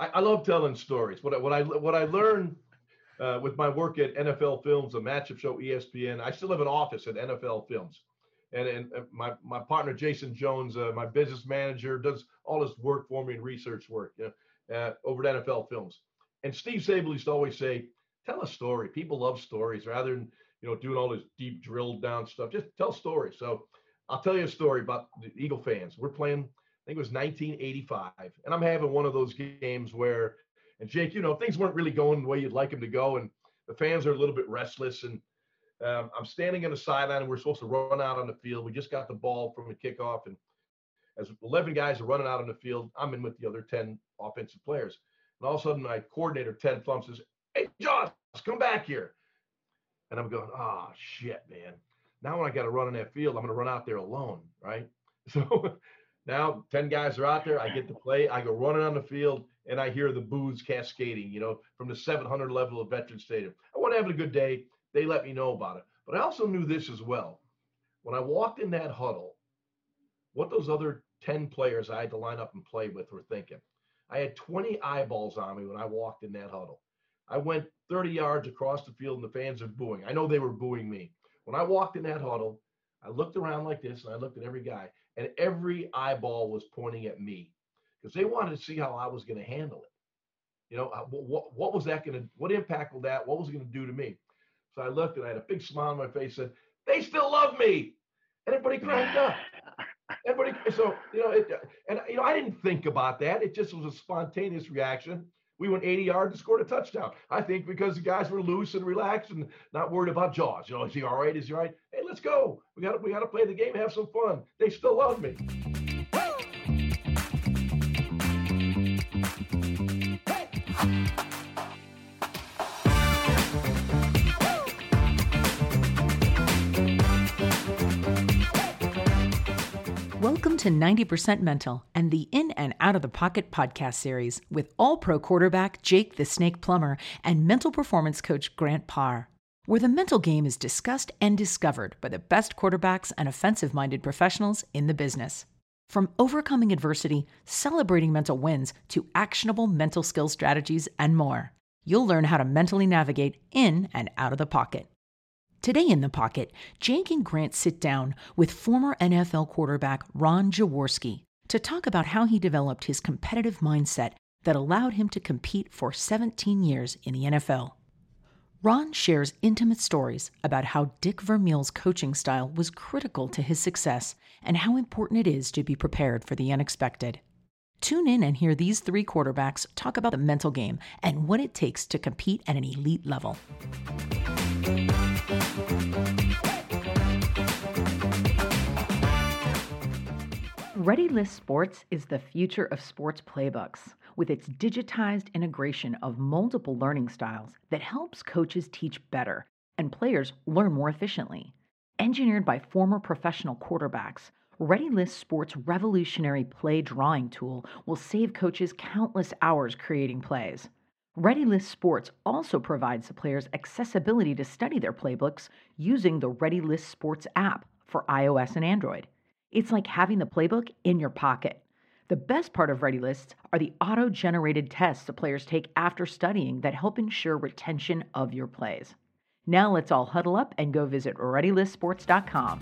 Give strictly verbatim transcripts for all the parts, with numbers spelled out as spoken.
I, I love telling stories. What I, what I, what I learned uh, with my work at N F L Films, a matchup show, E S P N, I still have an office at N F L Films. And, and my, my partner, Jason Jones, uh, my business manager, does all this work for me and research work, you know, uh, over at N F L Films. And Steve Sabol used to always say, tell a story. People love stories rather than, you know, doing all this deep drilled down stuff. Just tell stories. So I'll tell you a story about the Eagle fans. We're playing, I think it was nineteen eighty-five. And I'm having one of those games where, and Jake, you know, things weren't really going the way you'd like them to go. And the fans are a little bit restless. And Um, I'm standing on the sideline, and we're supposed to run out on the field. We just got the ball from the kickoff, and as eleven guys are running out on the field, I'm in with the other ten offensive players. And all of a sudden, my coordinator, Ted Flump, says, hey, Josh, come back here. And I'm going, oh, shit, man. Now when I got to run on that field, I'm going to run out there alone, right? So now ten guys are out there. I get the play. I go running on the field, and I hear the boos cascading, you know, from the seven hundred level of Veterans Stadium. I want to have a good day. They let me know about it. But I also knew this as well. When I walked in that huddle, what those other ten players I had to line up and play with were thinking. I had twenty eyeballs on me when I walked in that huddle. I went thirty yards across the field, and the fans are booing. I know they were booing me. When I walked in that huddle, I looked around like this, and I looked at every guy, and every eyeball was pointing at me because they wanted to see how I was going to handle it. You know, what, what was that going to, what impact will that, what was it going to do to me? So I looked, and I had a big smile on my face, and said, they still love me. And everybody cracked up. Everybody, so, you know, it, and, you know, I didn't think about that. It just was a spontaneous reaction. We went eighty yards and scored a touchdown. I think because the guys were loose and relaxed and not worried about Jaws. You know, is he all right? Is he all right? Hey, let's go. We got to, we got to play the game, have some fun. They still love me. Welcome to ninety percent Mental and the In and Out of the Pocket podcast series with All-Pro quarterback Jake the Snake Plummer and mental performance coach Grant Parr, where the mental game is discussed and discovered by the best quarterbacks and offensive-minded professionals in the business. From overcoming adversity, celebrating mental wins, to actionable mental skill strategies and more, you'll learn how to mentally navigate in and out of the pocket. Today in the Pocket, Jake and Grant sit down with former N F L quarterback Ron Jaworski to talk about how he developed his competitive mindset that allowed him to compete for seventeen years in the N F L. Ron shares intimate stories about how Dick Vermeil's coaching style was critical to his success and how important it is to be prepared for the unexpected. Tune in and hear these three quarterbacks talk about the mental game and what it takes to compete at an elite level. ReadyList Sports is the future of sports playbooks with its digitized integration of multiple learning styles that helps coaches teach better and players learn more efficiently. Engineered by former professional quarterbacks, ReadyList Sports' revolutionary play drawing tool will save coaches countless hours creating plays. ReadyList Sports also provides the players accessibility to study their playbooks using the ReadyList Sports app for iOS and Android. It's like having the playbook in your pocket. The best part of ReadyList are the auto-generated tests the players take after studying that help ensure retention of your plays. Now let's all huddle up and go visit ready list sports dot com.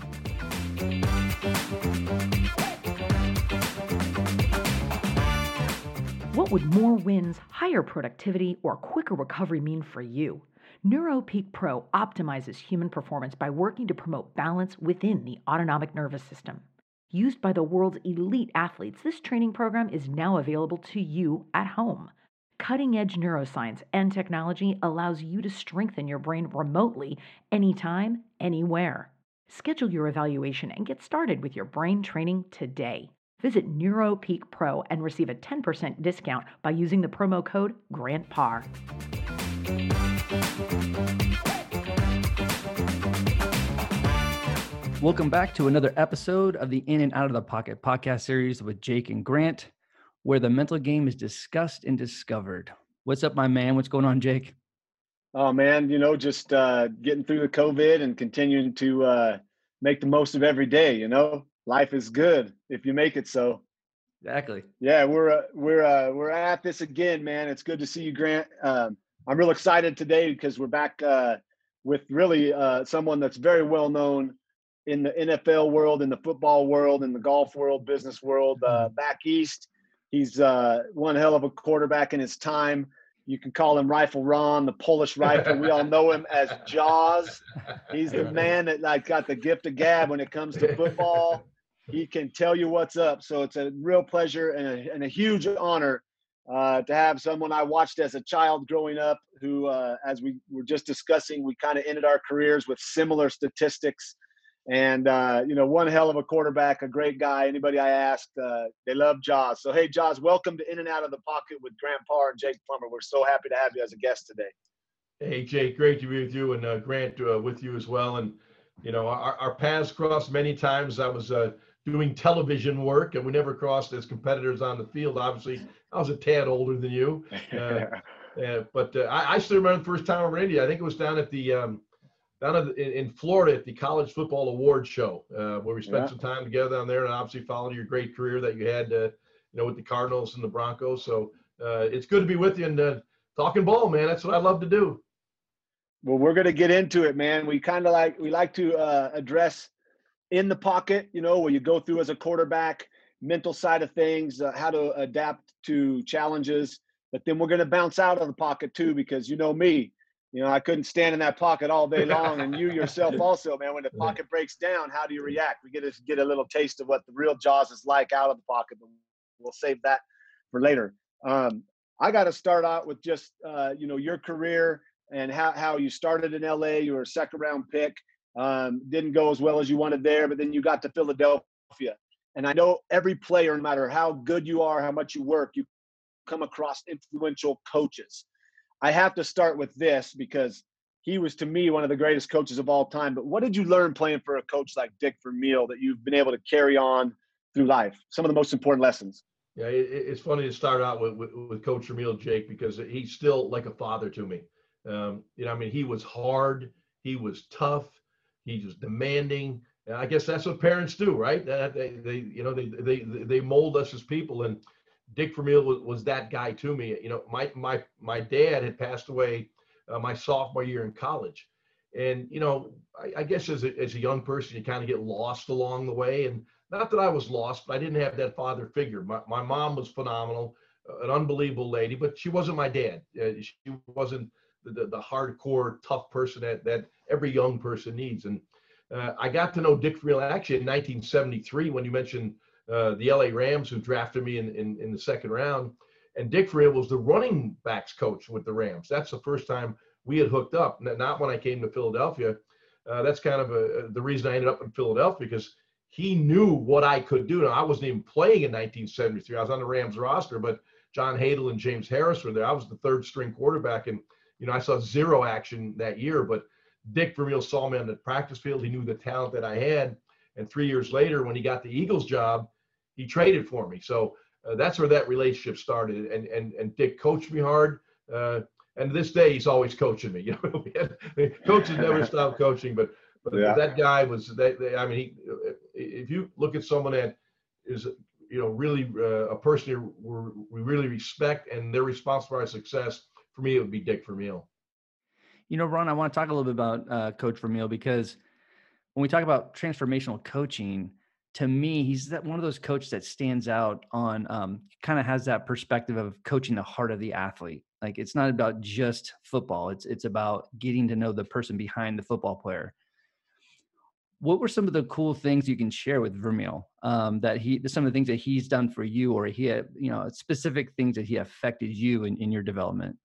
What would more wins, higher productivity, or quicker recovery mean for you? NeuroPeak Pro optimizes human performance by working to promote balance within the autonomic nervous system. Used by the world's elite athletes, this training program is now available to you at home. Cutting-edge neuroscience and technology allows you to strengthen your brain remotely, anytime, anywhere. Schedule your evaluation and get started with your brain training today. Visit NeuroPeak Pro and receive a ten percent discount by using the promo code Grant Parr. Welcome back to another episode of the In and Out of the Pocket podcast series with Jake and Grant, where the mental game is discussed and discovered. What's up, my man? What's going on, Jake? Oh, man, you know, just uh, getting through the COVID and continuing to uh, make the most of every day, you know? Life is good if you make it so. Exactly. Yeah, we're uh, we're uh, we're at this again, man. It's good to see you, Grant. Um, I'm real excited today because we're back uh, with really uh, someone that's very well known in the N F L world, in the football world, in the golf world, business world, uh, back east. He's uh, one hell of a quarterback in his time. You can call him Rifle Ron, the Polish Rifle. We all know him as Jaws. He's the man that like got the gift of gab when it comes to football. He can tell you what's up. So it's a real pleasure and a, and a huge honor uh, to have someone I watched as a child growing up who, uh, as we were just discussing, we kind of ended our careers with similar statistics. And, uh, you know, one hell of a quarterback, a great guy. Anybody I asked, uh, they love Jaws. So, hey, Jaws, welcome to In and Out of the Pocket with Grant Parr and Jake Plummer. We're so happy to have you as a guest today. Hey, Jake, great to be with you, and uh, Grant uh, with you as well. And, you know, our, our paths crossed many times. I was uh, doing television work, and we never crossed as competitors on the field. Obviously, I was a tad older than you. Uh, uh, but uh, I, I still remember the first time I ran you. I think it was down at the um, – down in Florida at the College Football Award Show, uh, where we spent yeah. some time together down there, and obviously followed your great career that you had, uh, you know, with the Cardinals and the Broncos. So uh, it's good to be with you and uh, talking ball, man. That's what I love to do. Well, we're going to get into it, man. We kind of like we like to uh, address in the pocket, you know, where you go through as a quarterback, mental side of things, uh, how to adapt to challenges. But then we're going to bounce out of the pocket too, because you know me. You know, I couldn't stand in that pocket all day long. And you yourself also, man, when the pocket breaks down, how do you react? We get to get a little taste of what the real Jaws is like out of the pocket, but we'll save that for later. Um, I got to start out with just, uh, you know, your career and how, how you started in L A. You were a second round pick. Um, didn't go as well as you wanted there, but then you got to Philadelphia. And I know every player, no matter how good you are, how much you work, you come across influential coaches. I have to start with this because he was, to me, one of the greatest coaches of all time. But what did you learn playing for a coach like Dick Vermeil that you've been able to carry on through life? Some of the most important lessons. Yeah, it, it's funny to start out with, with, with Coach Vermeil, Jake, because he's still like a father to me. Um, you know, I mean, he was hard. He was tough. He was demanding. And I guess that's what parents do, right? They, they you know, they, they, they mold us as people. And Dick Vermeil was, was that guy to me. You know, my my my dad had passed away uh, my sophomore year in college, and you know, I, I guess as a, as a young person, you kind of get lost along the way. And not that I was lost, but I didn't have that father figure. My my mom was phenomenal, uh, an unbelievable lady, but she wasn't my dad. Uh, she wasn't the, the the hardcore tough person that that every young person needs. And uh, I got to know Dick Vermeil actually in nineteen seventy-three when you mentioned. Uh, the L A Rams, who drafted me in, in, in the second round, and Dick Vermeil was the running backs coach with the Rams. That's the first time we had hooked up, not when I came to Philadelphia. Uh, that's kind of a, the reason I ended up in Philadelphia, because he knew what I could do. Now, I wasn't even playing in nineteen seventy-three. I was on the Rams roster, but John Hadel and James Harris were there. I was the third string quarterback, and you know I saw zero action that year, but Dick Vermeil saw me on the practice field. He knew the talent that I had, and three years later when he got the Eagles job, he traded for me. So uh, that's where that relationship started. And and and Dick coached me hard. Uh, and to this day, he's always coaching me. You know, had, coaches never stop coaching. But but yeah. that guy was. That, that, I mean, he, if you look at someone that is, you know, really uh, a person we're, we really respect, and they're responsible for our success, for me, it would be Dick Vermeil. You know, Ron, I want to talk a little bit about uh, Coach Vermeil, because when we talk about transformational coaching, to me, he's that one of those coaches that stands out on um, kind of has that perspective of coaching the heart of the athlete. Like, it's not about just football. It's it's about getting to know the person behind the football player. What were some of the cool things you can share with Vermeil um, that he, some of the things that he's done for you, or he had, you know, specific things that he affected you in, in your development?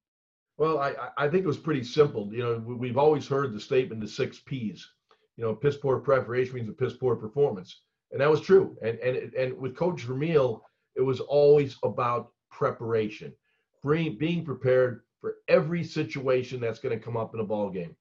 Well, I, I think it was pretty simple. You know, we've always heard the statement, the six P's, you know, piss poor preparation means a piss poor performance. And that was true. And and and with Coach Vermeil, it was always about preparation, being, being prepared for every situation that's going to come up in a ball game.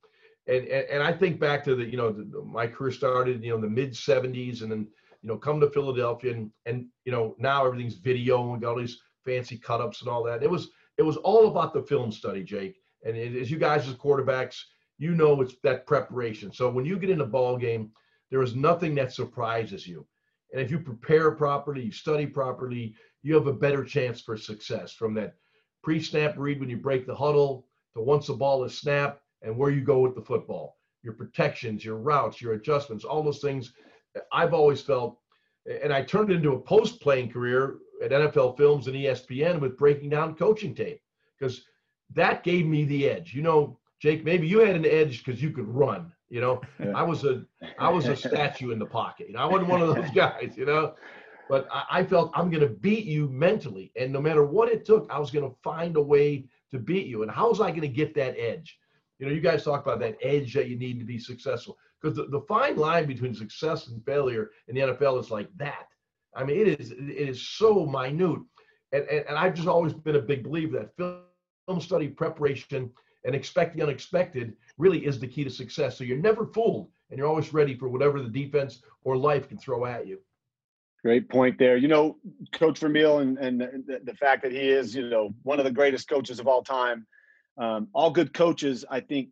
And, and and I think back to the, you know, the, my career started, you know, in the mid seventies, and then, you know, come to Philadelphia, and, and you know, now everything's video and we got all these fancy cut-ups and all that. It was it was all about the film study, Jake. And it, as you guys as quarterbacks, you know, it's that preparation. So when you get in a ball game, there is nothing that surprises you. And if you prepare properly, you study properly, you have a better chance for success, from that pre-snap read when you break the huddle to once the ball is snapped and where you go with the football, your protections, your routes, your adjustments, all those things. I've always felt, and I turned into a post-playing career at N F L Films and E S P N with breaking down coaching tape, because that gave me the edge. You know, Jake, maybe you had an edge because you could run. You know, I was a I was a statue in the pocket. You know, I wasn't one of those guys, you know. But I, I felt I'm going to beat you mentally. And no matter what it took, I was going to find a way to beat you. And how was I going to get that edge? You know, you guys talk about that edge that you need to be successful. Because the, the fine line between success and failure in the N F L is like that. I mean, it is it is so minute. And, and, and I've just always been a big believer that film study, preparation, and expect the unexpected really is the key to success. So you're never fooled, and you're always ready for whatever the defense or life can throw at you. Great point there. You know, Coach Vermeil, and, and the, the fact that he is, you know, one of the greatest coaches of all time. Um, all good coaches, I think,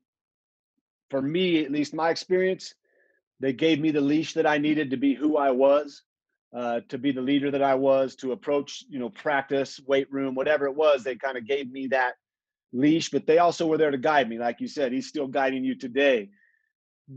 for me, at least my experience, they gave me the leash that I needed to be who I was, uh, to be the leader that I was, to approach, you know, practice, weight room, whatever it was. They kind of gave me that leash, but they also were there to guide me. Like you said, he's still guiding you today.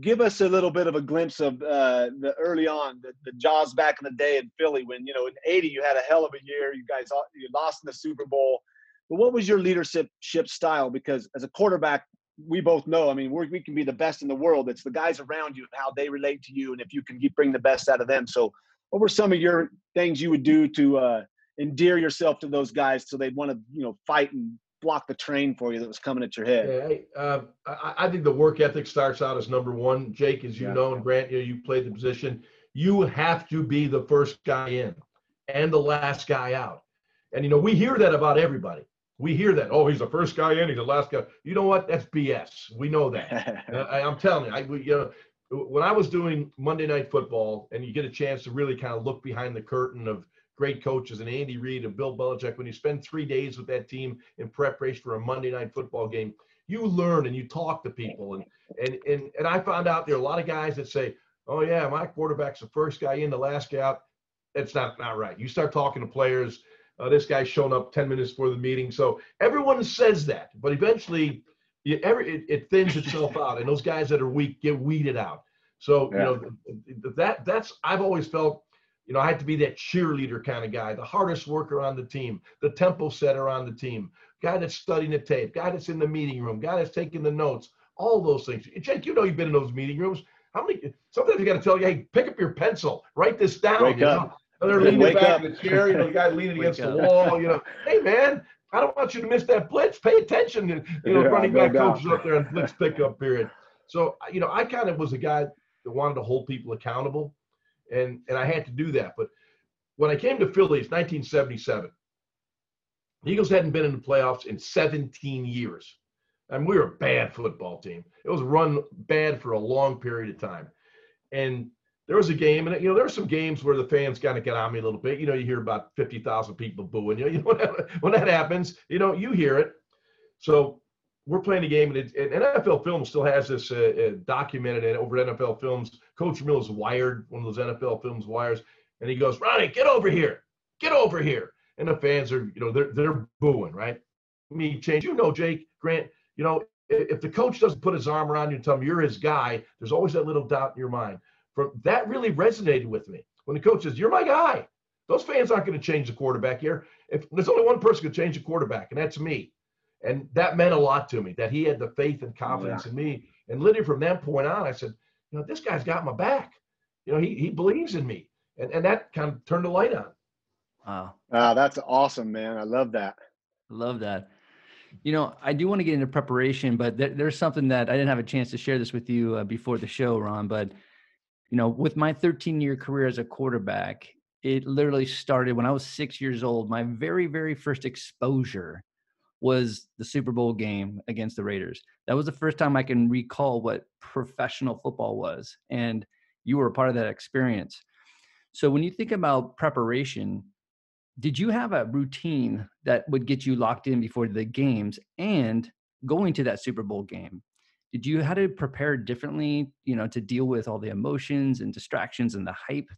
Give us a little bit of a glimpse of uh, the early on, the, the Jaws back in the day in Philly, when, you know, in eighty, you had a hell of a year. You guys, you lost in the Super Bowl. But what was your leadership style? Because as a quarterback, we both know, I mean, we're, we can be the best in the world. It's the guys around you and how they relate to you, and if you can keep bring the best out of them. So what were some of your things you would do to uh, endear yourself to those guys so they'd want to, you know, fight and block the train for you that was coming at your head? Yeah, uh, I, I think the work ethic starts out as number one, Jake, as you yeah. know, and Grant, you know, you played the position. You have to be the first guy in and the last guy out. And, you know, we hear that about everybody. We hear that. Oh, he's the first guy in, he's the last guy. You know what? That's B S. We know that. I, I'm telling you, I, you know, when I was doing Monday Night Football, and you get a chance to really kind of look behind the curtain of great coaches and Andy Reid and Bill Belichick, when you spend three days with that team in preparation for a Monday Night Football game, you learn and you talk to people. And and and, and I found out there are a lot of guys that say, oh, yeah, my quarterback's the first guy in, the last guy out. That's not, not right. You start talking to players, uh, this guy's shown up ten minutes before the meeting. So everyone says that, but eventually you, every, it, it thins itself out, and those guys that are weak get weeded out. So, yeah. you know, that that's I've always felt, you know, I had to be that cheerleader kind of guy, the hardest worker on the team, the tempo setter on the team, guy that's studying the tape, guy that's in the meeting room, guy that's taking the notes, all those things. Jake, you know, you've been in those meeting rooms. How many? Sometimes you got to tell you, hey, pick up your pencil, write this down. Wake you up. Know? They're leaning Wake back up. in the chair, you know, the guy leaning against up. the wall, you know. Hey, man, I don't want you to miss that blitz. Pay attention. And, you know, yeah, running back coaches up there on blitz pickup period. So, you know, I kind of was a guy that wanted to hold people accountable. And and I had to do that. But when I came to Philly, it's nineteen seventy-seven. The Eagles hadn't been in the playoffs in seventeen years. I mean, we were a bad football team. It was run bad for a long period of time. And there was a game, and, you know, there were some games where the fans kind of got on me a little bit. You know, you hear about fifty thousand people booing. You know, you know when, that, when that happens, you know, you hear it. So we're playing a game, and, it, and N F L Films still has this uh, uh, documented and over at N F L Films. Coach Mills wired, one of those N F L Films wires, and he goes, Ronnie, get over here. Get over here. And the fans are, you know, they're, they're booing, right? I mean, change. You know, Jake, Grant, you know, if, if the coach doesn't put his arm around you and tell him you're his guy, there's always that little doubt in your mind. From, that really resonated with me. When the coach says, you're my guy, those fans aren't going to change the quarterback here. If there's only one person who can change the quarterback, and that's me. And that meant a lot to me, that he had the faith and confidence yeah. in me. And literally from that point on, I said, you know, this guy's got my back. You know, he he believes in me. And and that kind of turned the light on. Wow. Wow, that's awesome, man. I love that. I love that. You know, I do want to get into preparation, but there, there's something that I didn't have a chance to share this with you uh, before the show, Ron. But, you know, with my thirteen-year career as a quarterback, it literally started when I was six years old. My very, very first exposure was the Super Bowl game against the Raiders. That was the first time I can recall what professional football was, and you were a part of that experience. So when you think about preparation, did you have a routine that would get you locked in before the games and going to that Super Bowl game? Did you how to prepare differently, you know, to deal with all the emotions and distractions and the hype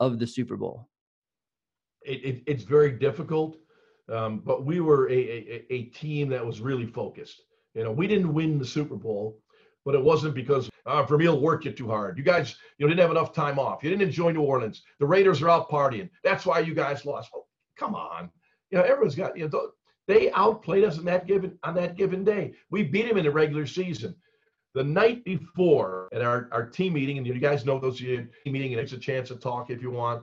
of the Super Bowl? It, it, it's very difficult, um, but we were a, a, a team that was really focused. You know, we didn't win the Super Bowl, but it wasn't because uh, Vermeil worked you too hard. You guys, you know, didn't have enough time off. You didn't enjoy New Orleans. The Raiders are out partying. That's why you guys lost. Oh, come on. You know, everyone's got, you know, they outplayed us in that given, on that given day. We beat them in the regular season. The night before at our, our team meeting, and you guys know those team meeting, and it's a chance to talk if you want.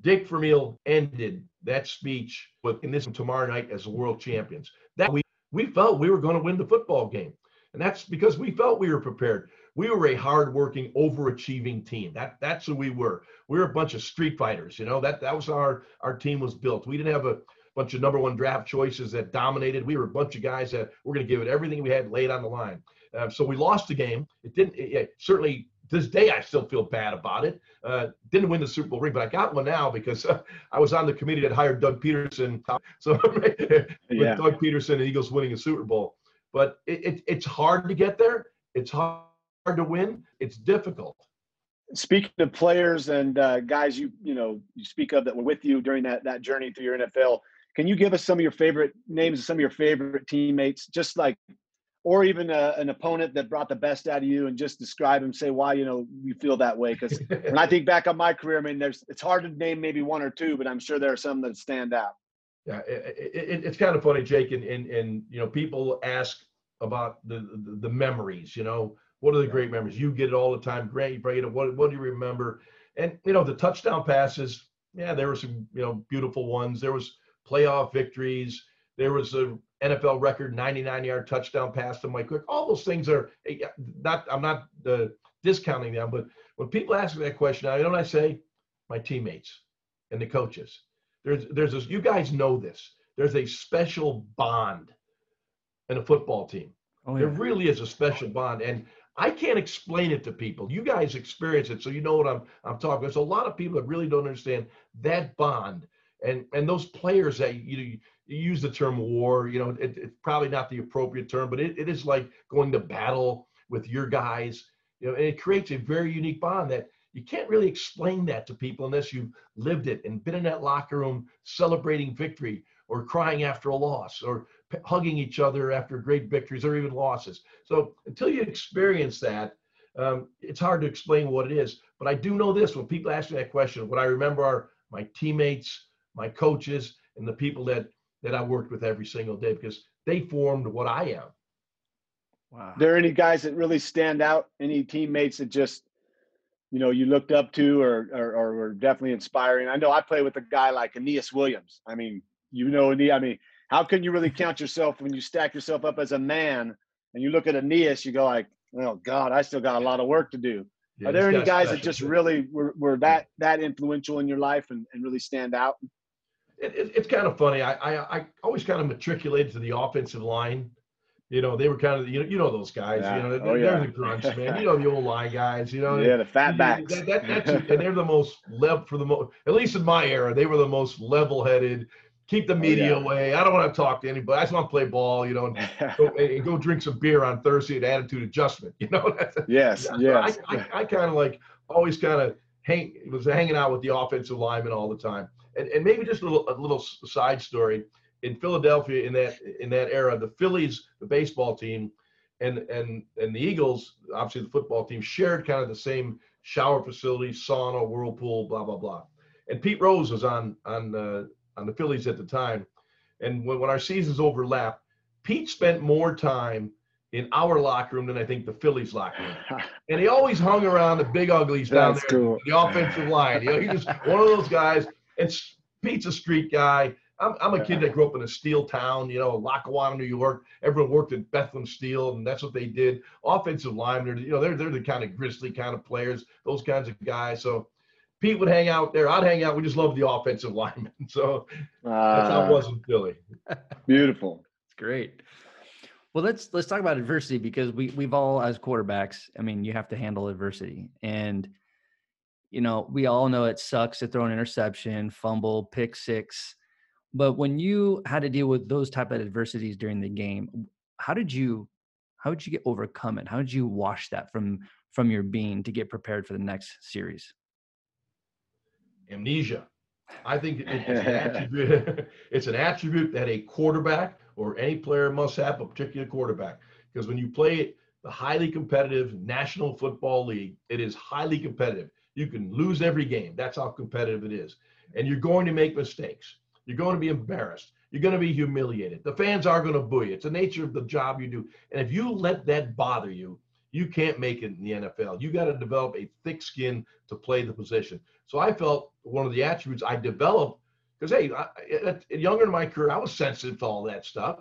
Dick Vermeil ended that speech with, and this tomorrow night as the world champions. That we we felt we were going to win the football game. And that's because we felt we were prepared. We were a hardworking, overachieving team. That that's who we were. We were a bunch of street fighters, you know. That that was how our, our team was built. We didn't have a bunch of number one draft choices that dominated. We were a bunch of guys that were going to give it everything we had laid on the line. Uh, so we lost the game. It didn't it, it, certainly. This day, I still feel bad about it. Uh, didn't win the Super Bowl ring, but I got one now because uh, I was on the committee that hired Doug Peterson. So with yeah. Doug Peterson and Eagles winning a Super Bowl. But it, it, it's hard to get there. It's hard to win. It's difficult. Speaking to players and uh, guys you you know you speak of that were with you during that, that journey through your N F L, can you give us some of your favorite names of some of your favorite teammates, just like – or even a, an opponent that brought the best out of you, and just describe him, say why, you know, you feel that way? Because when I think back on my career, I mean, there's it's hard to name maybe one or two, but I'm sure there are some that stand out. Yeah, it, it, it's kind of funny, Jake, and, and, and, you know, people ask about the, the, the memories, you know, what are the yeah. great memories? You get it all the time. Grant, you bring it up. What, what do you remember? And, you know, the touchdown passes, yeah, there were some, you know, beautiful ones. There was playoff victories. There was a N F L record ninety-nine yard touchdown pass to Mike Cook. All those things are not, I'm not uh, discounting them, but when people ask me that question, I don't I say my teammates and the coaches. There's, there's this, you guys know this. There's a special bond in a football team. Oh, yeah. There really is a special bond, and I can't explain it to people. You guys experience it, so you know what I'm I'm talking. There's a lot of people that really don't understand that bond, and and those players that you. You use the term war, you know, it, it's probably not the appropriate term, but it, it is like going to battle with your guys, you know, and it creates a very unique bond that you can't really explain that to people unless you've lived it and been in that locker room celebrating victory or crying after a loss or p- hugging each other after great victories or even losses. So until you experience that, um, it's hard to explain what it is. But I do know this, when people ask me that question, what I remember are my teammates, my coaches, and the people that that I worked with every single day, because they formed what I am. Wow. Are there any guys that really stand out? Any teammates that just, you know, you looked up to or, or, or were definitely inspiring? I know I played with a guy like Aeneas Williams. I mean, you know, I mean, how can you really count yourself when you stack yourself up as a man and you look at Aeneas, you go like, oh God, I still got a lot of work to do. Yeah, are there any guys that just too. really were, were that, that influential in your life and, and really stand out? It, it, it's kind of funny. I, I I always kind of matriculated to the offensive line. You know, they were kind of, you know, you know those guys. Yeah. You know, they're, oh, yeah. they're the grunts, man. You know, the old line guys, you know. Yeah, the fat backs. That, that, that's, and they're the most level, for the most, at least in my era, they were the most level-headed. Keep the media oh, yeah. away. I don't want to talk to anybody. I just want to play ball, you know, and, and, and go drink some beer on Thursday at Attitude Adjustment, you know. That's, yes, yeah, yes. I, I, I kind of like always kind of hang, was hanging out with the offensive linemen all the time. And, and maybe just a little, a little side story. In Philadelphia, in that in that era, the Phillies, the baseball team, and and and the Eagles, obviously the football team, shared kind of the same shower facility, sauna, whirlpool, blah blah blah. And Pete Rose was on on uh, on the Phillies at the time. And when, when our seasons overlapped, Pete spent more time in our locker room than I think the Phillies locker room. And he always hung around the big uglies down That's there, cool. the offensive line. You know, he was one of those guys. And Pete's a street guy. I'm, I'm a kid that grew up in a steel town, you know, Lackawanna, New York. Everyone worked at Bethlehem Steel, and that's what they did. Offensive linemen, you know, they're they're the kind of grisly kind of players, those kinds of guys. So Pete would hang out there. I'd hang out. We just loved the offensive linemen. So uh, that's how it was in Philly. Beautiful. It's great. Well, let's let's talk about adversity, because we we've all, as quarterbacks, I mean, you have to handle adversity. And you know, we all know it sucks to throw an interception, fumble, pick six. But when you had to deal with those type of adversities during the game, how did you, how did you get overcome it? How did you wash that from, from your being to get prepared for the next series? amnesia. I think it, it's, an attribute, it's an attribute that a quarterback or any player must have, a particular quarterback. Because when you play the highly competitive National Football League, it is highly competitive. You can lose every game. That's how competitive it is. And you're going to make mistakes. You're going to be embarrassed. You're going to be humiliated. The fans are going to boo you. It's the nature of the job you do. And if you let that bother you, you can't make it in the N F L. You got to develop a thick skin to play the position. So I felt one of the attributes I developed, because, hey, I, at, at younger in my career, I was sensitive to all that stuff.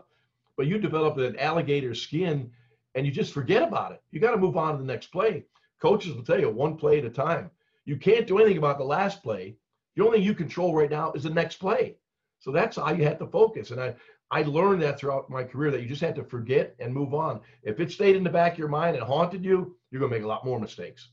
But you develop an alligator skin, and you just forget about it. You got to move on to the next play. Coaches will tell you one play at a time. You can't do anything about the last play. The only thing you control right now is the next play. So that's how you have to focus. And I, I learned that throughout my career, that you just have to forget and move on. If it stayed in the back of your mind and haunted you, you're going to make a lot more mistakes.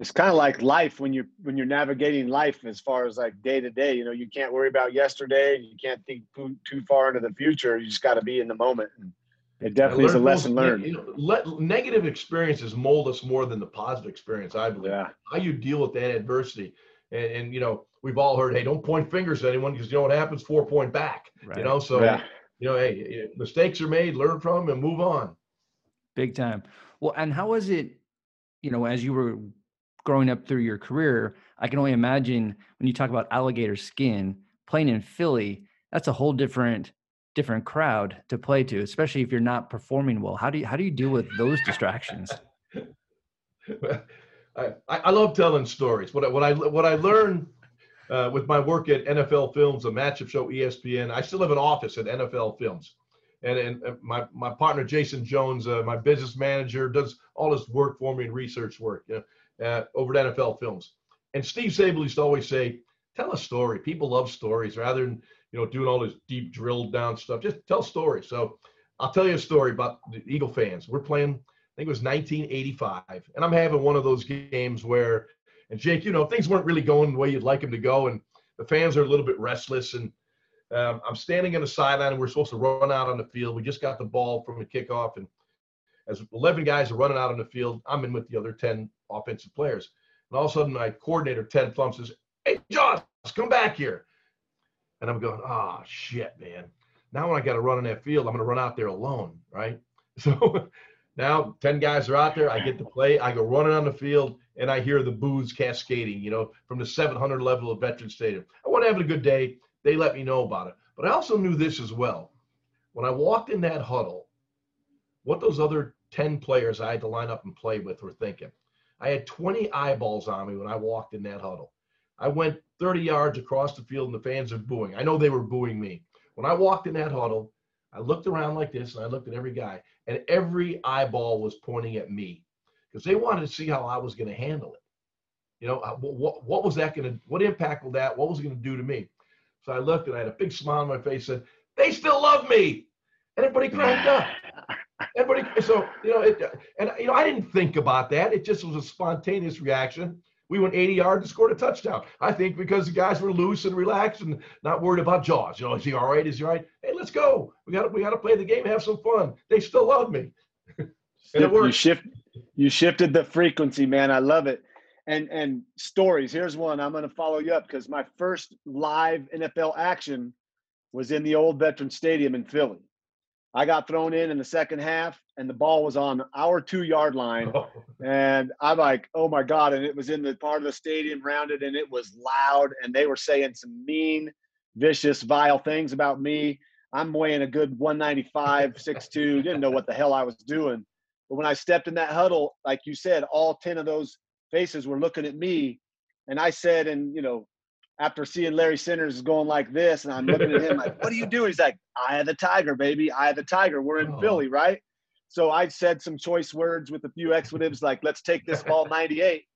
It's kind of like life when you're, when you're navigating life as far as like day to day. You know, you can't worry about yesterday. And you can't think too, too far into the future. You just got to be in the moment. And it definitely is a lesson learned. You know, let, negative experiences mold us more than the positive experience, I believe. Yeah. How you deal with that adversity. And, and, you know, we've all heard, hey, don't point fingers at anyone, because you know what happens, four point back. Right. You know, so, yeah. you know, hey, mistakes are made, learn from them and move on. Big time. Well, and how was it, you know, as you were growing up through your career? I can only imagine when you talk about alligator skin, playing in Philly, that's a whole different different crowd to play to, especially if you're not performing well. How do you, how do you deal with those distractions? I, I love telling stories. What I, what I, what I learned uh, with my work at N F L Films, a matchup show, E S P N, I still have an office at N F L Films. And, and my, my partner, Jason Jones, uh, my business manager, does all this work for me and research work, you know, uh, over at N F L Films. And Steve Sabol used to always say, tell a story. People love stories rather than, you know, doing all this deep drilled down stuff. Just tell stories. So I'll tell you a story about the Eagle fans. We're playing, I think it was nineteen eighty-five, and I'm having one of those games where, and Jake, you know, things weren't really going the way you'd like them to go, and the fans are a little bit restless, and um, I'm standing on the sideline, and we're supposed to run out on the field. We just got the ball from the kickoff, and as eleven guys are running out on the field, I'm in with the other ten offensive players, and all of a sudden, my coordinator, Ted Flump, says, hey, Josh, come back here, and I'm going, ah, oh, shit, man. Now when I got to run on that field, I'm going to run out there alone, right? So now ten guys are out there. I get to play. I go running on the field, and I hear the boos cascading, you know, from the seven hundred level of Veterans Stadium. I wasn't having a good day. They let me know about it. But I also knew this as well. When I walked in that huddle, what those other ten players I had to line up and play with were thinking. I had twenty eyeballs on me when I walked in that huddle. I went thirty yards across the field, and the fans are booing. I know they were booing me. When I walked in that huddle, I looked around like this, and I looked at every guy, and every eyeball was pointing at me because they wanted to see how I was going to handle it. You know, I, what, what was that going to, what impact will that, what was it going to do to me? So I looked, and I had a big smile on my face and said, they still love me. And everybody cracked up. Everybody, so, you know, it, and, you know, I didn't think about that. It just was a spontaneous reaction. We went eighty yards and scored a touchdown. I think because the guys were loose and relaxed and not worried about Jaws. You know, is he all right? Is he all right? Hey, let's go. We got we got to play the game, have some fun. They still love me. And it worked. You, shift, you shifted the frequency, man. I love it. And and stories. Here's one. I'm going to follow you up because my first live N F L action was in the old Veterans Stadium in Philly. I got thrown in in the second half, and the ball was on our two-yard line. Oh. And I'm like, oh, my God. And it was in the part of the stadium rounded, and it was loud. And they were saying some mean, vicious, vile things about me. I'm weighing a good one ninety-five, six two, didn't know what the hell I was doing. But when I stepped in that huddle, like you said, all ten of those faces were looking at me. And I said, and, you know, after seeing Larry Centers going like this, and I'm looking at him like, what are you doing? He's like, eye of the tiger, baby. Eye of the tiger. We're in oh. Philly, right? So I said some choice words with a few expletives like, let's take this ball ninety-eight.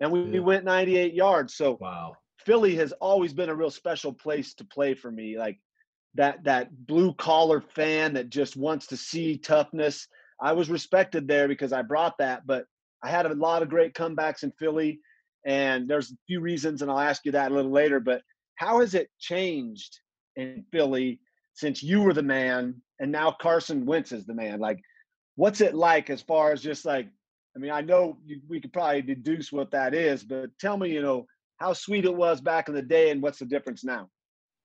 And we, yeah. we went ninety-eight yards. So wow. Philly has always been a real special place to play for me. Like that, that blue-collar fan that just wants to see toughness. I was respected there because I brought that, but I had a lot of great comebacks in Philly. And there's a few reasons, and I'll ask you that a little later, but how has it changed in Philly since you were the man and now Carson Wentz is the man? Like, what's it like as far as just like, I mean, I know you, we could probably deduce what that is, but tell me, you know, how sweet it was back in the day and what's the difference now?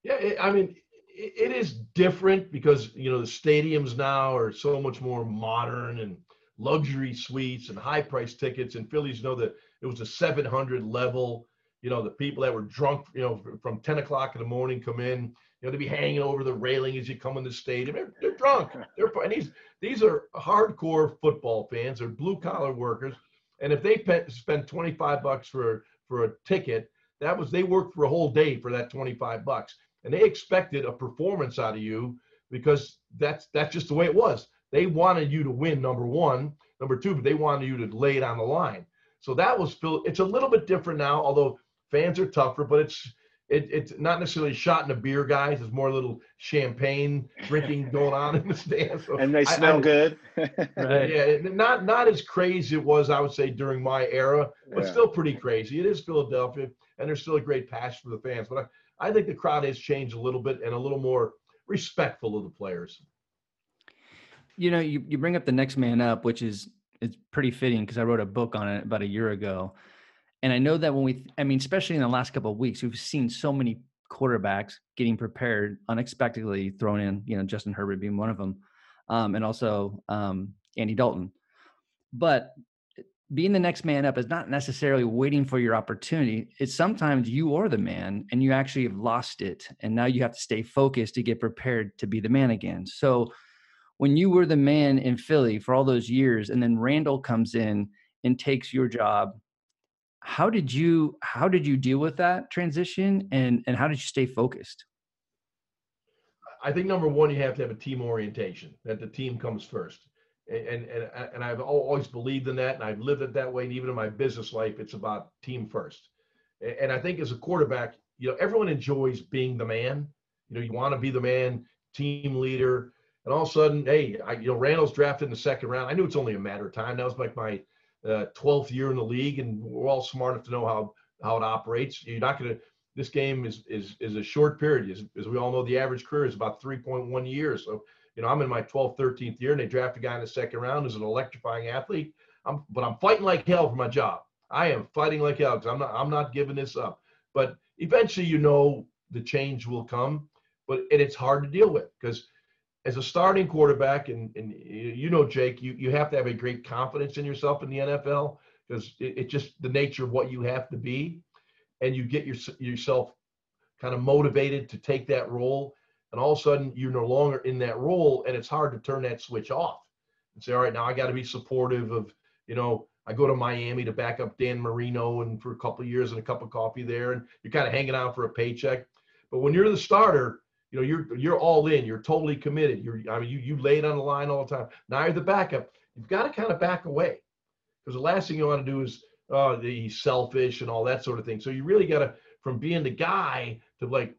Yeah, it, I mean, it, it is different because, you know, the stadiums now are so much more modern and luxury suites and high price tickets. And Phillies know that it was a seven hundred level, you know, the people that were drunk, you know, from ten o'clock in the morning come in, you know, to be hanging over the railing as you come in the stadium. They're, they're drunk. They're, and these, these are hardcore football fans. They're blue collar workers. And if they pe- spend twenty-five bucks for, for a ticket, that was, they worked for a whole day for that twenty-five bucks. And they expected a performance out of you because that's, that's just the way it was. They wanted you to win, number one. Number two, but they wanted you to lay it on the line. So that was, it's a little bit different now, although fans are tougher, but it's, It, it's not necessarily shot in a beer, guys. It's more a little champagne drinking going on in the stands. So and they smell I, I, good. Right. Yeah, not not as crazy it was, I would say, during my era, but yeah. Still pretty crazy. It is Philadelphia, and there's still a great passion for the fans. But I, I think the crowd has changed a little bit and a little more respectful of the players. You know, you, you bring up the next man up, which is it's pretty fitting because I wrote a book on it about a year ago. And I know that when we, I mean, especially in the last couple of weeks, we've seen so many quarterbacks getting prepared unexpectedly, thrown in, you know, Justin Herbert being one of them, um, and also um, Andy Dalton. But being the next man up is not necessarily waiting for your opportunity. It's sometimes you are the man and you actually have lost it. And now you have to stay focused to get prepared to be the man again. So when you were the man in Philly for all those years, and then Randall comes in and takes your job, How did you how did you deal with that transition and, and how did you stay focused? I think number one, you have to have a team orientation, that the team comes first. And and and I've always believed in that, and I've lived it that way. And even in my business life, it's about team first. And I think as a quarterback, you know, everyone enjoys being the man. You know, you want to be the man, team leader, and all of a sudden, hey, I, you know, Randall's drafted in the second round. I knew it's only a matter of time. That was like my Uh, twelfth year in the league, and we're all smart enough to know how how it operates. You're not going to – this game is is is a short period. As, as we all know, the average career is about three point one years. So, you know, I'm in my twelfth, thirteenth year, and they draft a guy in the second round who's an electrifying athlete. I'm, but I'm fighting like hell for my job. I am fighting like hell because I'm not, I'm not giving this up. But eventually, you know, the change will come, but and it's hard to deal with because as a starting quarterback, and, and you know, Jake, you, you have to have a great confidence in yourself in the N F L because it's it just the nature of what you have to be. And you get your, yourself kind of motivated to take that role. And all of a sudden, you're no longer in that role, and it's hard to turn that switch off and say, all right, now I got to be supportive of, you know, I go to Miami to back up Dan Marino and for a couple of years and a cup of coffee there, and you're kind of hanging out for a paycheck. But when you're the starter, you know, you're you're all in. You're totally committed. You're I mean, you you lay it on the line all the time. Now you're the backup. You've got to kind of back away because the last thing you want to do is uh, the selfish and all that sort of thing. So you really got to, from being the guy to like,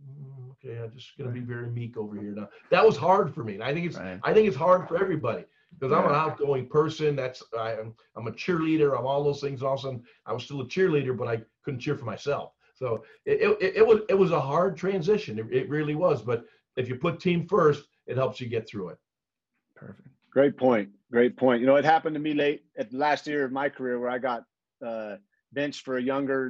mm, okay, I'm just gonna be very meek over here now. That was hard for me, and I think it's right. I think it's hard for everybody because I'm an outgoing person. That's I, I'm I'm a cheerleader. I'm all those things. All of a sudden, I was still a cheerleader, but I couldn't cheer for myself. So it, it it was it was a hard transition. It, it really was. But if you put team first, it helps you get through it. Perfect. Great point. Great point. You know, it happened to me late at last year of my career where I got uh, benched for a younger,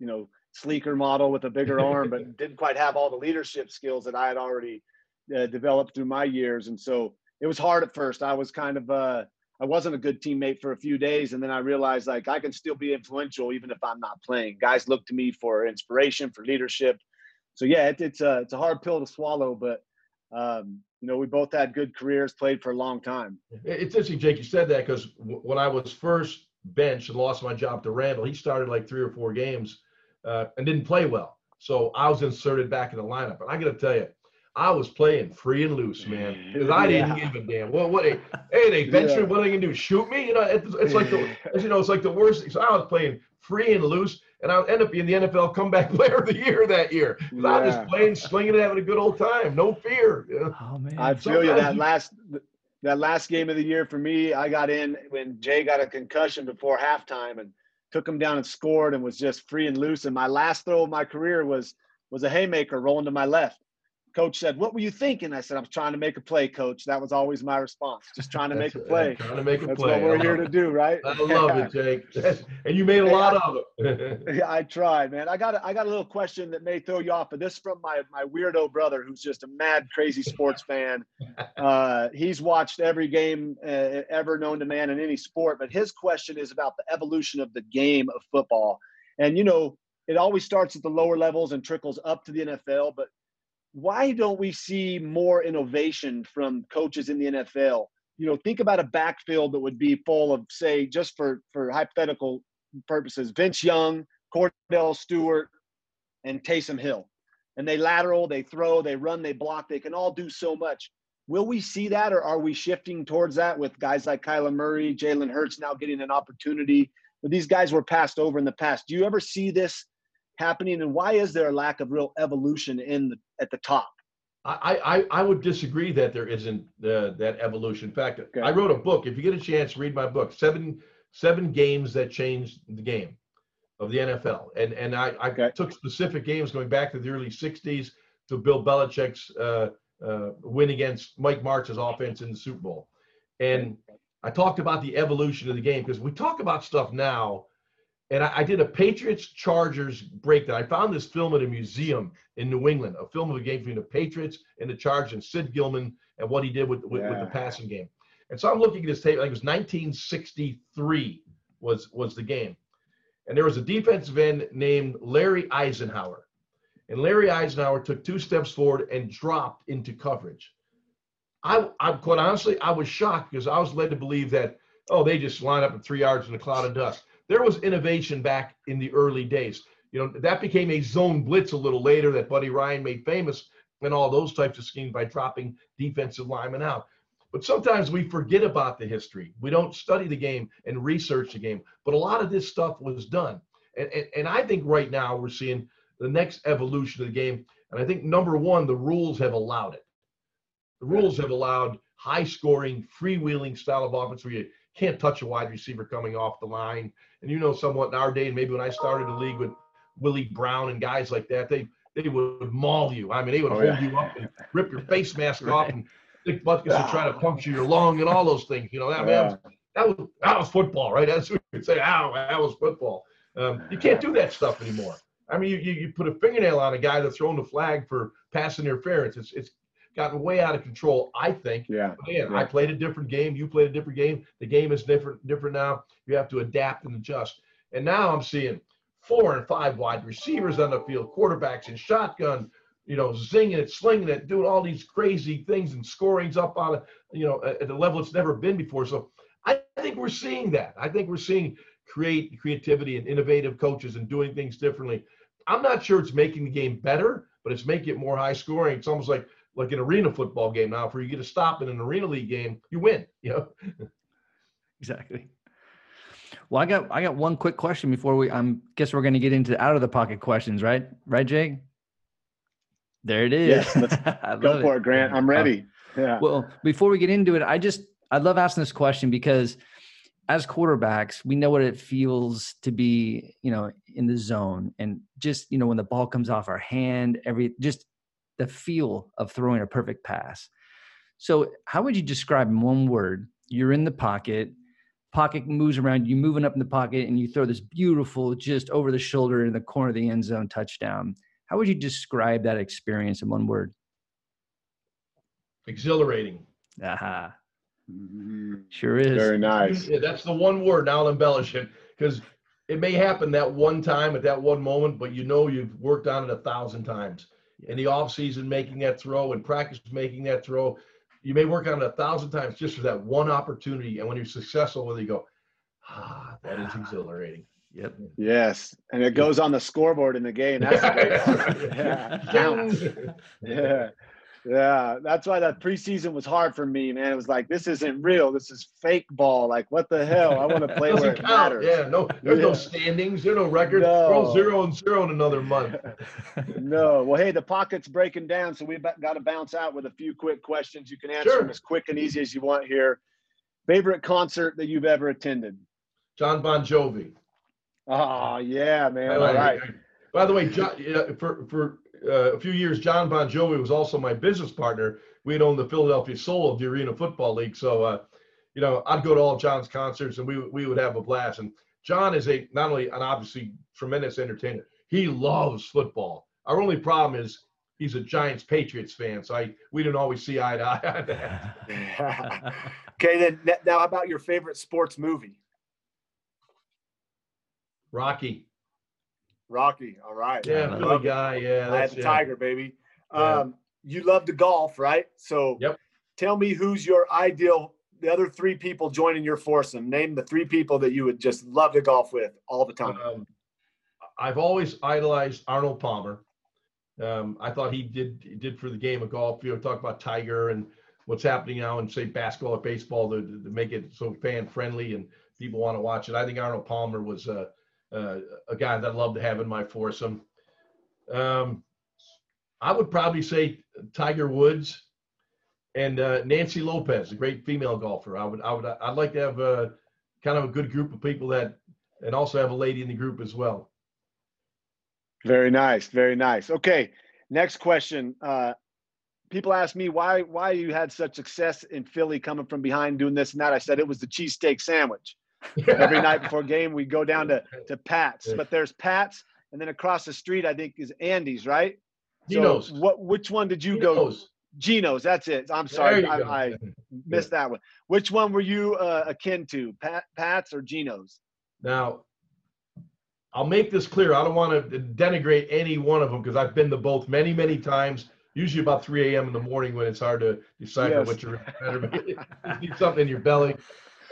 you know, sleeker model with a bigger arm, but didn't quite have all the leadership skills that I had already uh, developed through my years. And so it was hard at first. I was kind of uh, I wasn't a good teammate for a few days. And then I realized like I can still be influential even if I'm not playing. Guys look to me for inspiration, for leadership. So yeah, it, it's a, it's a hard pill to swallow, but um, you know, we both had good careers, played for a long time. It's interesting, Jake, you said that because w- when I was first benched and lost my job to Randall, he started like three or four games uh, and didn't play well. So I was inserted back in the lineup. And I got to tell you, I was playing free and loose, man, because I didn't yeah. give a damn. Well, what? They, hey, they venture. Yeah. What are they gonna do? Shoot me? You know, it's, it's like the, you know, it's like the worst thing. So I was playing free and loose, and I would end up being the N F L comeback player of the year that year. Yeah. I was just playing, slinging it, having a good old time, no fear. You know? Oh man, I feel you. That last, that last game of the year for me, I got in when Jay got a concussion before halftime, and took him down and scored, and was just free and loose. And my last throw of my career was was a haymaker rolling to my left. coach said, what were you thinking? I said, I was trying to make a play, coach. That was always my response. Just trying to make a play. Trying to make a That's play. That's what we're here to do, right? I love it, Jake. And you made a lot I, of it. I tried, man. I got a, I got a little question that may throw you off, but this is from my, my weirdo brother, who's just a mad, crazy sports fan. Uh, he's watched every game uh, ever known to man in any sport, but his question is about the evolution of the game of football. And, you know, it always starts at the lower levels and trickles up to the N F L, but why don't we see more innovation from coaches in the N F L? You know, think about a backfield that would be full of, say, just for, for hypothetical purposes, Vince Young, Cordell Stewart, and Taysom Hill. And they lateral, they throw, they run, they block. They can all do so much. Will we see that, or are we shifting towards that with guys like Kyler Murray, Jalen Hurts now getting an opportunity? But these guys were passed over in the past. Do you ever see this happening, and why is there a lack of real evolution in the, at the top? I, I, I would disagree that there isn't uh, that evolution. In fact, okay. I wrote a book. If you get a chance, read my book, seven seven games that changed the game of the N F L. And and I, I okay. took specific games going back to the early sixties to Bill Belichick's uh, uh, win against Mike Martz's offense in the Super Bowl. And I talked about the evolution of the game, because we talk about stuff now. And I, I did a Patriots-Chargers breakdown. I found this film at a museum in New England, a film of a game between the Patriots and the Chargers, and Sid Gilman and what he did with, with, yeah. with the passing game. And so I'm looking at this tape. I think it was nineteen sixty-three was, was the game. And there was a defensive end named Larry Eisenhower. And Larry Eisenhower took two steps forward and dropped into coverage. I, I quite honestly, I was shocked, because I was led to believe that, oh, they just line up at three yards in a cloud of dust. There was innovation back in the early days. You know, that became a zone blitz a little later that Buddy Ryan made famous, and all those types of schemes by dropping defensive linemen out. But sometimes we forget about the history. We don't study the game and research the game. But a lot of this stuff was done. And, and, and I think right now we're seeing the next evolution of the game. And I think, number one, the rules have allowed it. The rules have allowed high-scoring, freewheeling style of offense where you can't touch a wide receiver coming off the line. And you know, somewhat in our day, and maybe when I started the league with Willie Brown and guys like that, they they would maul you. I mean, they would oh, hold yeah. you up and rip your face mask right. off, and Dick Butkus ah. would try to puncture your lung and all those things. You know, that, yeah. man, that, was, that was that was football, right? That's what you could say, ow, that was football. Um, you can't do that stuff anymore. I mean, you, you, you put a fingernail on a guy that's thrown the flag for pass interference. It's it's gotten way out of control, I think. Yeah. Man, yeah. I played a different game. You played a different game. The game is different different now. You have to adapt and adjust. And now I'm seeing four and five wide receivers on the field, quarterbacks in shotgun, you know, zinging it, slinging it, doing all these crazy things, and scoring's up on a, you know, at a level it's never been before. So I think we're seeing that. I think we're seeing create creativity and innovative coaches and doing things differently. I'm not sure it's making the game better, but it's making it more high scoring. It's almost like like an arena football game now, for you get a stop in an arena league game, you win, you know? Exactly. Well, I got, I got one quick question before we, I um, guess we're going to get into out of the pocket questions, right? Right, Jake? There it is. Yes, let's go for it, it, Grant. I'm ready. Um, yeah. Well, before we get into it, I just, I love asking this question, because as quarterbacks, we know what it feels to be, you know, in the zone, and just, you know, when the ball comes off our hand, every, just, the feel of throwing a perfect pass. So how would you describe, in one word, you're in the pocket, pocket moves around, you're moving up in the pocket, and you throw this beautiful, just over the shoulder in the corner of the end zone touchdown. How would you describe that experience in one word? Exhilarating. Aha. Mm-hmm. Sure is. Very nice. Yeah, that's the one word. Now I'll embellish it, because it may happen that one time at that one moment, but you know you've worked on it a thousand times. In the offseason, making that throw, in practice, making that throw. You may work on it a thousand times just for that one opportunity. And when you're successful with it, you go, ah, that is exhilarating. Yep. Yes. And it goes on the scoreboard in the game. That's the great yeah. yeah. Yeah. That's why that preseason was hard for me, man. It was like, this isn't real. This is fake ball. Like, what the hell? I want to play where it matters. Yeah. No, there's yeah. no standings. There's no records. No. We're all zero and zero in another month. No. Well, hey, the pocket's breaking down, so we've got to bounce out with a few quick questions. You can answer sure. them as quick and easy as you want here. Favorite concert that you've ever attended? Jon Bon Jovi. Oh, yeah, man. All right. By the way, John, for for uh, a few years, Jon Bon Jovi was also my business partner. We had owned the Philadelphia Soul of the Arena Football League. So, uh, you know, I'd go to all of Jon's concerts, and we we would have a blast. And Jon is a not only an obviously tremendous entertainer, he loves football. Our only problem is he's a Giants Patriots fan, so I we didn't always see eye to eye on that. Okay, then now how about your favorite sports movie? Rocky. Rocky, all right. Yeah, Philly guy, yeah. I had the Tiger, baby. Yeah. Um, you love to golf, right? So yep. Tell me who's your ideal, the other three people joining your foursome. Name the three people that you would just love to golf with all the time. Um, I've always idolized Arnold Palmer. Um, I thought he did he did for the game of golf. You know, talk about Tiger and what's happening now and say basketball or baseball to, to make it so fan-friendly and people want to watch it. I think Arnold Palmer was uh, – Uh, a guy that I'd love to have in my foursome. Um, I would probably say Tiger Woods and uh, Nancy Lopez, a great female golfer. I would, I would, I'd like to have a kind of a good group of people that, and also have a lady in the group as well. Very nice, very nice. Okay, next question. Uh, people ask me why why you had such success in Philly, coming from behind, doing this and that. I said it was the cheesesteak sandwich. Every night before game, we go down to, to Pat's. But there's Pat's, and then across the street, I think, is Andy's, right? Gino's. So what? Which one did you Gino's. go? Gino's. That's it. I'm sorry, I, I missed yeah. that one. Which one were you uh, akin to, Pat, Pat's or Gino's? Now, I'll make this clear. I don't want to denigrate any one of them because I've been to both many, many times. Usually about three a.m. in the morning when it's hard to decide yes. what you're better. You need something in your belly.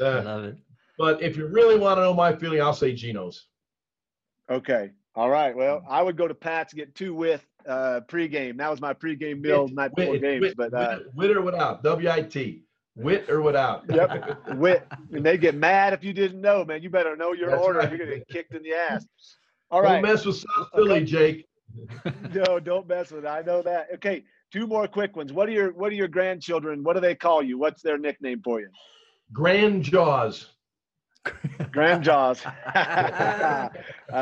Uh, I love it. But if you really want to know my feeling, I'll say Gino's. Okay. All right. Well, I would go to Pat's, get two with uh, pregame. That was my pregame meal wit, night before wit, games. Wit, but uh, wit, wit or without, W I T. Wit or without. Yep. Wit. And they get mad if you didn't know, man. You better know your That's order. Right. You're going to get kicked in the ass. All right. Don't mess with South Philly, okay. Jake. No, don't mess with it. I know that. Okay. Two more quick ones. What are your What are your grandchildren? What do they call you? What's their nickname for you? Grand Jaws. Grand Jaws. I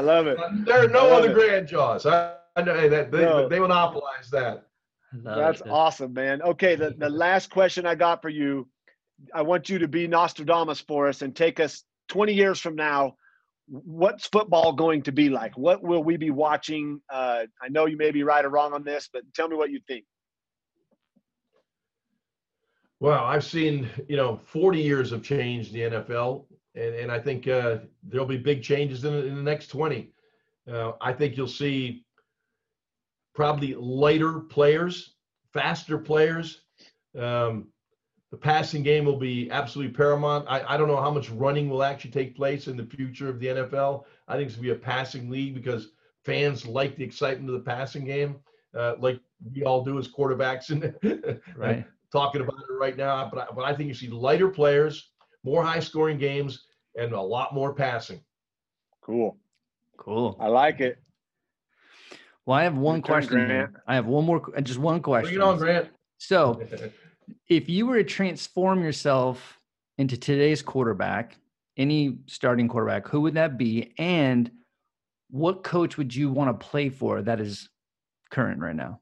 love it. There are no other it. Grand Jaws. I, I know that they, no. they monopolize that. That's it. Awesome, man. Okay, the, the last question I got for you. I want you to be Nostradamus for us and take us twenty years from now. What's football going to be like? What will we be watching? Uh, I know you may be right or wrong on this, but tell me what you think. Well, I've seen, you know, forty years of change in the N F L. And, and I think uh, there'll be big changes in, in the next twenty. Uh, I think you'll see probably lighter players, faster players. Um, the passing game will be absolutely paramount. I, I don't know how much running will actually take place in the future of the N F L. I think it's going to be a passing league because fans like the excitement of the passing game, uh, like we all do as quarterbacks and right. talking about it right now. But I, but I think you see lighter players, more high-scoring games, and a lot more passing. Cool. Cool. I like it. Well, I have one question. Grant. I have one more – just one question. Bring it on, Grant. So if you were to transform yourself into today's quarterback, any starting quarterback, who would that be? And what coach would you want to play for that is current right now?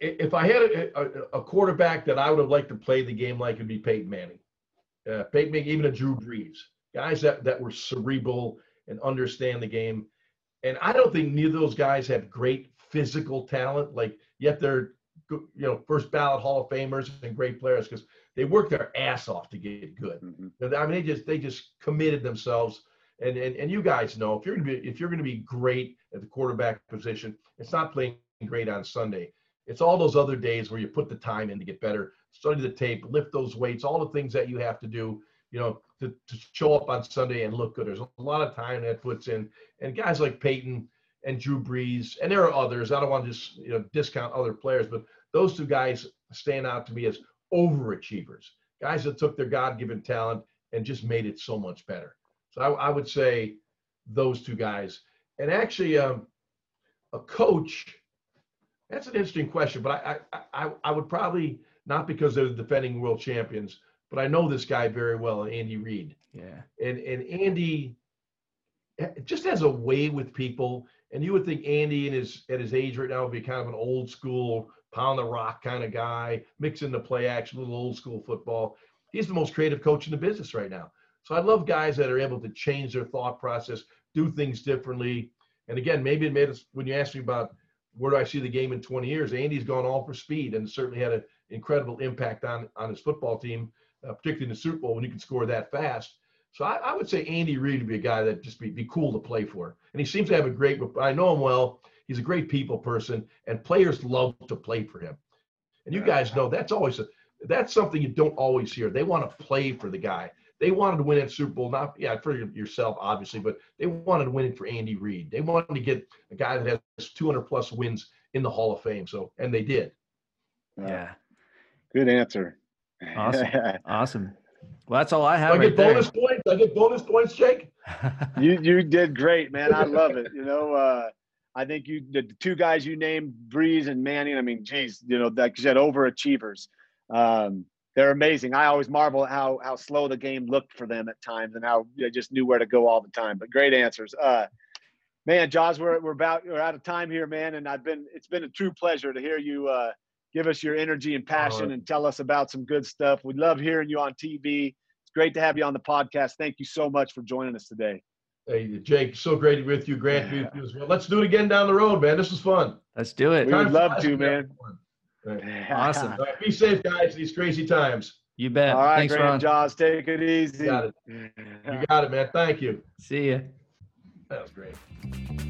If I had a, a, a quarterback that I would have liked to play the game like, it'd be Peyton Manning. Uh, Peyton Manning, even a Drew Brees. Guys that, that were cerebral and understand the game. And I don't think neither of those guys have great physical talent. Like, yet they're, you know, first ballot Hall of Famers and great players because they worked their ass off to get good. Mm-hmm. I mean, they just they just committed themselves. And and and you guys know if you're gonna be if you're gonna be great at the quarterback position, it's not playing great on Sunday. It's all those other days where you put the time in to get better, study the tape, lift those weights, all the things that you have to do, you know, to, to show up on Sunday and look good. There's a lot of time that puts in. And guys like Peyton and Drew Brees, and there are others. I don't want to just, you know, discount other players, but those two guys stand out to me as overachievers, guys that took their God-given talent and just made it so much better. So I, I would say those two guys. And actually, um, a coach – that's an interesting question, but I, I I I would probably, not because they're the defending world champions, but I know this guy very well, Andy Reid. Yeah. And and Andy just has a way with people, And you would think Andy, in his, at his age right now, would be kind of an old school, pound the rock kind of guy, mixing the play action, a little old school football. He's the most creative coach in the business right now. So I love guys that are able to change their thought process, do things differently. And again, maybe it made us, when you asked me about where do I see the game in twenty years, Andy's gone all for speed and certainly had an incredible impact on, on his football team, uh, particularly in the Super Bowl when you can score that fast. So I, I would say Andy Reid would be a guy that just be, be cool to play for. And he seems to have a great, I know him well. He's a great people person, and players love to play for him. And you guys know that's always, a, that's something you don't always hear. They want to play for the guy. They wanted to win at Super Bowl, not yeah for yourself, obviously, but they wanted to win it for Andy Reid. They wanted to get a guy that has two hundred plus wins in the Hall of Fame. So, and they did. Yeah. Good answer. Awesome. Awesome. Well, that's all I have. So I get right bonus there. points. I get bonus points, Jake. you you did great, man. I love it. You know, uh, I think you the two guys you named, Breeze and Manning. I mean, geez, you know, like you said, overachievers. Um, They're amazing. I always marvel at how how slow the game looked for them at times, and how they just knew where to go all the time. But great answers, uh, man. Jaws, we're we're about we're out of time here, man. And I've been it's been a true pleasure to hear you uh, give us your energy and passion, and tell us about some good stuff. We love hearing you on T V. It's great to have you on the podcast. Thank you so much for joining us today. Hey, Jake, so great to be with you, Grant. Yeah. Be with you as well. Let's do it again down the road, man. This was fun. Let's do it. We time would love to, man. Fun. Awesome. All right, be safe, guys, these crazy times. You bet. All right, thanks, Grant, Ron. Jaws, take it easy. You got it. You got it, man. Thank you. See ya. That was great.